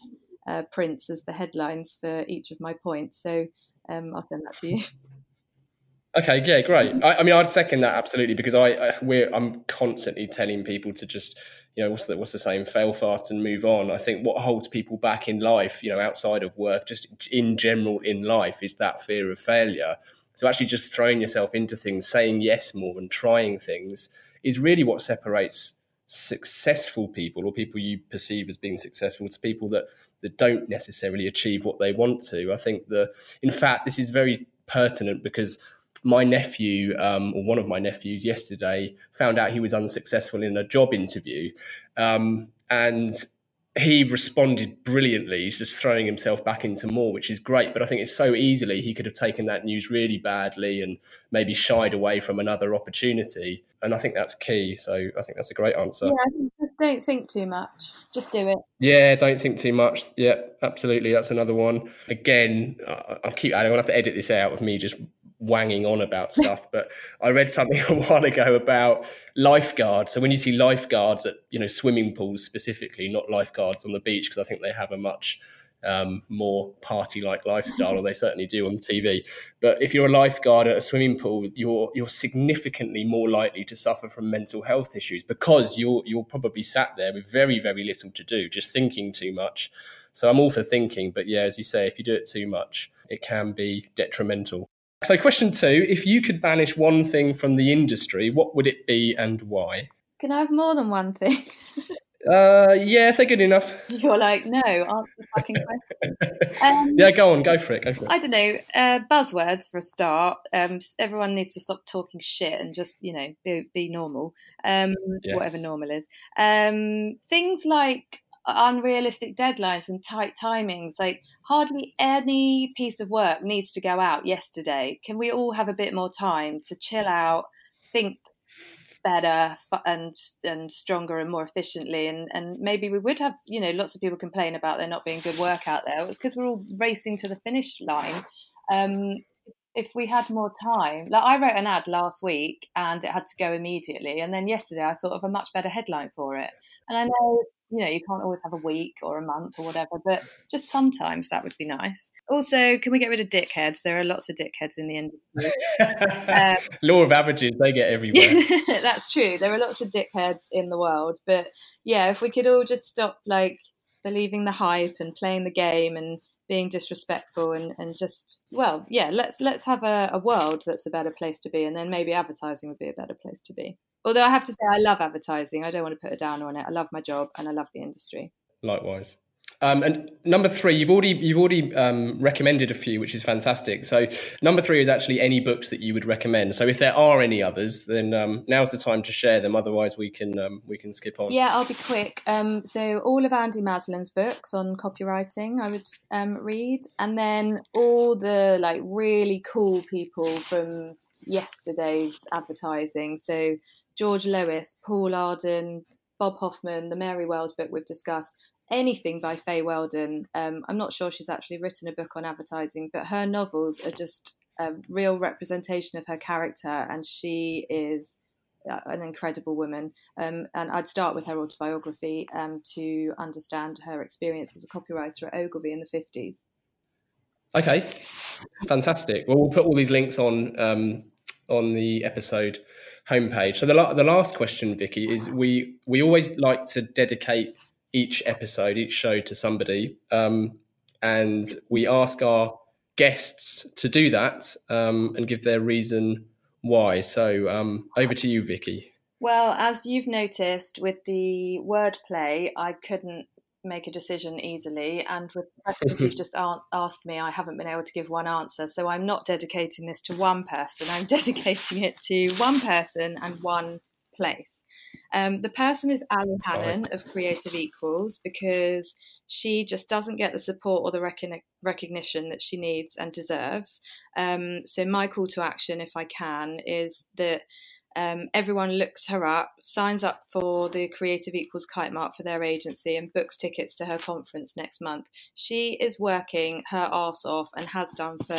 Uh, prints as the headlines for each of my points, so um, I'll send that to you. Okay, yeah, great. I, I mean, I'd second that absolutely, because I, I we're I'm constantly telling people to just, you know, what's the what's the saying? Fail fast and move on. I think what holds people back in life, you know, outside of work, just in general in life, is that fear of failure. So actually, just throwing yourself into things, saying yes more, and trying things is really what separates successful people, or people you perceive as being successful, to people that that don't necessarily achieve what they want to. I think the, in fact, this is very pertinent, because my nephew, um, or one of my nephews yesterday, found out he was unsuccessful in a job interview. Um, and he responded brilliantly. He's just throwing himself back into more, which is great. But I think it's so easily he could have taken that news really badly and maybe shied away from another opportunity. And I think that's key. So I think that's a great answer. Yeah. Don't think too much. Just do it. Yeah, don't think too much. Yeah, absolutely. That's another one. Again, I'll keep adding. I'll have to edit this out of me just wanging on about stuff. But I read something a while ago about lifeguards. So when you see lifeguards at, you know, swimming pools specifically, not lifeguards on the beach, because I think they have a much um, more party-like lifestyle, or they certainly do on T V. But if you're a lifeguard at a swimming pool, you're you're significantly more likely to suffer from mental health issues, because you're you're probably sat there with very, very little to do, just thinking too much. So I'm all for thinking, but yeah, as you say, if you do it too much, it can be detrimental. So question two, if you could banish one thing from the industry, what would it be and why? Can I have more than one thing? Uh, yeah, if they're good enough. You're like, no, answer the fucking question. Um, yeah, go on, go for it, go for it. I don't know, uh, buzzwords for a start. Um, everyone needs to stop talking shit and just, you know, be, be normal, um, yes. Whatever normal is. Um, things like unrealistic deadlines and tight timings, like hardly any piece of work needs to go out yesterday. Can we all have a bit more time to chill out, think better and and stronger and more efficiently, and and maybe we would have, you know, lots of people complain about there not being good work out there. It's because we're all racing to the finish line. Um if we had more time, like I wrote an ad last week and it had to go immediately, and then yesterday I thought of a much better headline for it. And I know, you know, you can't always have a week or a month or whatever, but just sometimes that would be nice. Also, can we get rid of dickheads? There are lots of dickheads in the industry. um, Law of averages, they get everywhere. That's true. There are lots of dickheads in the world. But yeah, if we could all just stop, like, believing the hype and playing the game and being disrespectful and, and just, well, yeah, let's let's have a, a world that's a better place to be, and then maybe advertising would be a better place to be. Although I have to say I love advertising. I don't want to put a downer on it. I love my job and I love the industry. Likewise. Um, and number three, you've already you've already um, recommended a few, which is fantastic. So number three is actually any books that you would recommend. So if there are any others, then um, now's the time to share them. Otherwise, we can um, we can skip on. Yeah, I'll be quick. Um, so all of Andy Maslin's books on copywriting, I would um, read, and then all the like really cool people from yesterday's advertising. So George Lewis, Paul Arden, Bob Hoffman, the Mary Wells book we've discussed. Anything by Faye Weldon. Um, I'm not sure she's actually written a book on advertising, but her novels are just a real representation of her character, and she is an incredible woman. Um, and I'd start with her autobiography um, to understand her experience as a copywriter at Ogilvy in the fifties. Okay, fantastic. Well, we'll put all these links on um, on the episode homepage. So the, la- the last question, Vicky, is we we always like to dedicate each episode, each show to somebody. Um, and we ask our guests to do that um, and give their reason why. So um, over to you, Vicky. Well, as you've noticed with the wordplay, I couldn't make a decision easily. And with the questions you've just a- asked me, I haven't been able to give one answer. So I'm not dedicating this to one person. I'm dedicating it to one person and one place. Um, the person is Alan Hannon of Creative Equals, because she just doesn't get the support or the recon- recognition that she needs and deserves. Um, so my call to action, if I can, is that um, everyone looks her up, signs up for the Creative Equals kite mark for their agency and books tickets to her conference next month. She is working her arse off and has done for,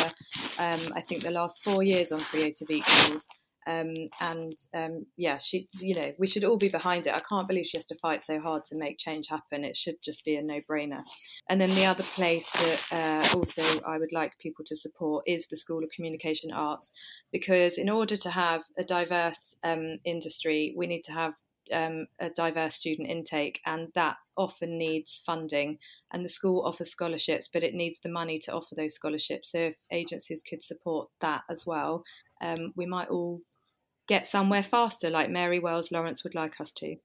um, I think, the last four years on Creative Equals. Um, and um, yeah, she, you know, we should all be behind it. I can't believe she has to fight so hard to make change happen. It should just be a no-brainer. And then the other place that uh, also I would like people to support is the School of Communication Arts, because in order to have a diverse um, industry, we need to have um, a diverse student intake, and that often needs funding. And the school offers scholarships, but it needs the money to offer those scholarships. So if agencies could support that as well, um, we might all get somewhere faster, like Mary Wells Lawrence would like us to.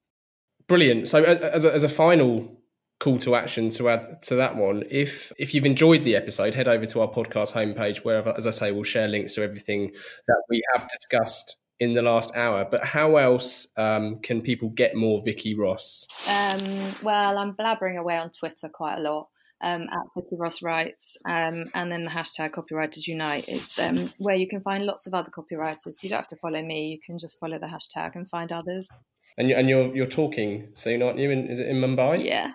Brilliant. So as, as, a, as a final call to action to add to that one, if if you've enjoyed the episode, head over to our podcast homepage, where, as I say, we'll share links to everything that we have discussed in the last hour. But how else um, can people get more Vicky Ross? Um, well, I'm blabbering away on Twitter quite a lot. Um, at Vicky Ross Writes, um, and then the hashtag Copywriters Unite is um, where you can find lots of other copywriters. You don't have to follow me; you can just follow the hashtag and find others. And, you, and you're you're talking soon, aren't you? In, is it in Mumbai? Yeah.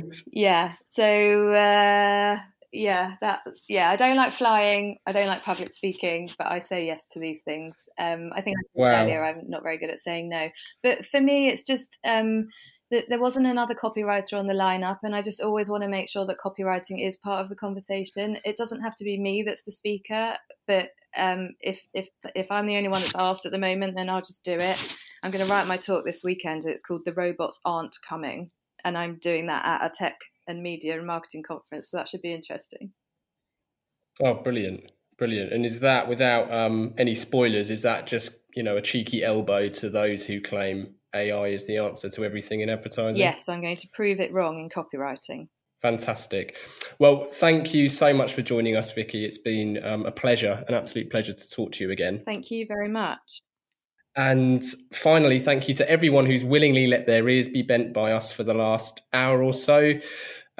um, yeah. So uh, yeah, that yeah. I don't like flying. I don't like public speaking, but I say yes to these things. Um, I think I said wow. earlier I'm not very good at saying no. But for me, it's just. Um, There wasn't another copywriter on the lineup, and I just always want to make sure that copywriting is part of the conversation. It doesn't have to be me that's the speaker, but um, if if if I'm the only one that's asked at the moment, then I'll just do it. I'm going to write my talk this weekend. It's called "The Robots Aren't Coming," and I'm doing that at a tech and media and marketing conference. So that should be interesting. Oh, brilliant, brilliant! And is that without um, any spoilers? Is that just, you know, a cheeky elbow to those who claim A I is the answer to everything in advertising? Yes, I'm going to prove it wrong in copywriting. Fantastic. Well, thank you so much for joining us, Vicky. It's been um, a pleasure, an absolute pleasure to talk to you again. Thank you very much. And finally, thank you to everyone who's willingly let their ears be bent by us for the last hour or so.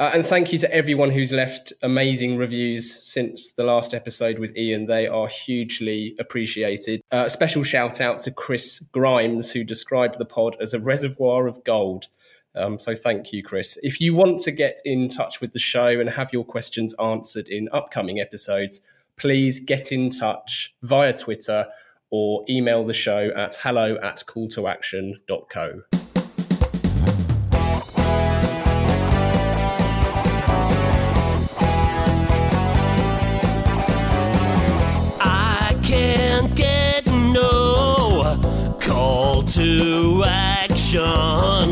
Uh, and thank you to everyone who's left amazing reviews since the last episode with Ian. They are hugely appreciated. A uh, special shout out to Chris Grimes, who described the pod as a reservoir of gold. Um, so thank you, Chris. If you want to get in touch with the show and have your questions answered in upcoming episodes, please get in touch via Twitter or email the show at hello at calltoaction.co. To action.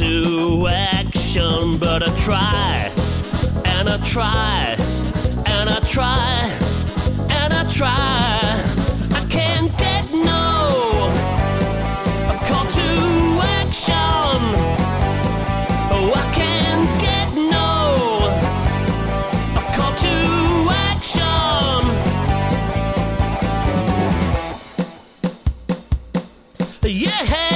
into action, but I try, and I try, and I try, and I try. I can't get no call to action. Oh, I can't get no call to action. Yeah.